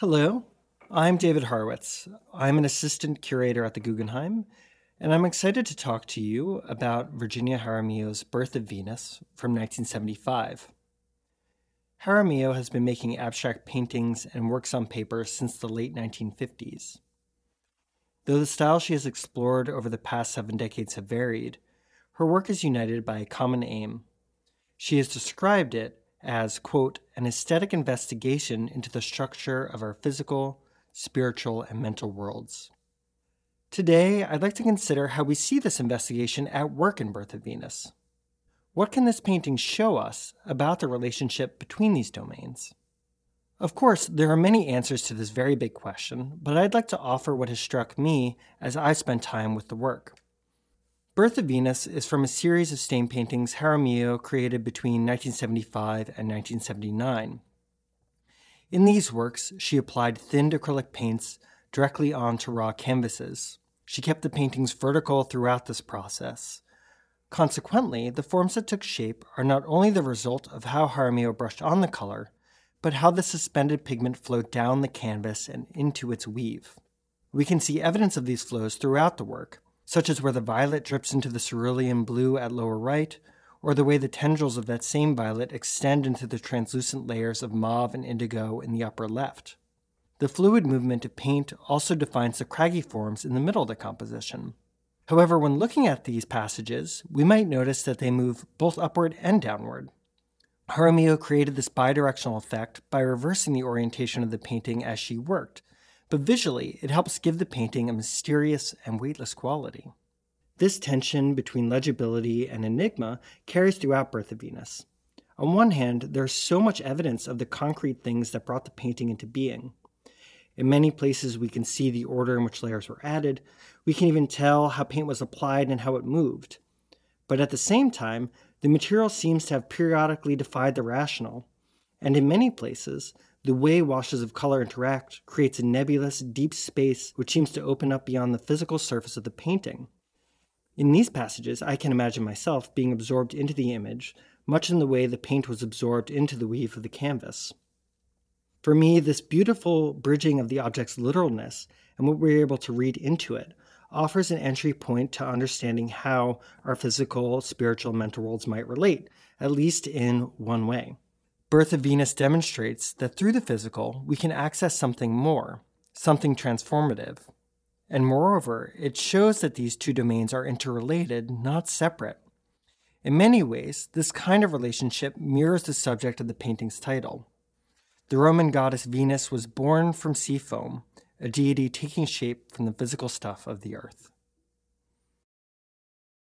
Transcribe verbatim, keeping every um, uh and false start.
Hello, I'm David Horowitz. I'm an assistant curator at the Guggenheim, and I'm excited to talk to you about Virginia Jaramillo's Birth of Venus from nineteen seventy-five. Jaramillo has been making abstract paintings and works on paper since the late nineteen fifties. Though the styles she has explored over the past seven decades have varied, her work is united by a common aim. She has described it as, quote, an aesthetic investigation into the structure of our physical, spiritual, and mental worlds. Today, I'd like to consider how we see this investigation at work in Birth of Venus. What can this painting show us about the relationship between these domains? Of course, there are many answers to this very big question, but I'd like to offer what has struck me as I spent time with the work. Birth of Venus is from a series of stain paintings Jaramillo created between nineteen seventy-five and nineteen seventy-nine. In these works, she applied thinned acrylic paints directly onto raw canvases. She kept the paintings vertical throughout this process. Consequently, the forms that took shape are not only the result of how Jaramillo brushed on the color, but how the suspended pigment flowed down the canvas and into its weave. We can see evidence of these flows throughout the work, such as where the violet drips into the cerulean blue at lower right, or the way the tendrils of that same violet extend into the translucent layers of mauve and indigo in the upper left. The fluid movement of paint also defines the craggy forms in the middle of the composition. However, when looking at these passages, we might notice that they move both upward and downward. Jaramillo created this bidirectional effect by reversing the orientation of the painting as she worked, but visually, it helps give the painting a mysterious and weightless quality. This tension between legibility and enigma carries throughout Birth of Venus. On one hand, there's so much evidence of the concrete things that brought the painting into being. In many places, we can see the order in which layers were added. We can even tell how paint was applied and how it moved. But at the same time, the material seems to have periodically defied the rational, and in many places, the way washes of color interact creates a nebulous, deep space which seems to open up beyond the physical surface of the painting. In these passages, I can imagine myself being absorbed into the image, much in the way the paint was absorbed into the weave of the canvas. For me, this beautiful bridging of the object's literalness and what we're able to read into it offers an entry point to understanding how our physical, spiritual, and mental worlds might relate, at least in one way. Birth of Venus demonstrates that through the physical, we can access something more, something transformative. And moreover, it shows that these two domains are interrelated, not separate. In many ways, this kind of relationship mirrors the subject of the painting's title. The Roman goddess Venus was born from sea foam, a deity taking shape from the physical stuff of the earth.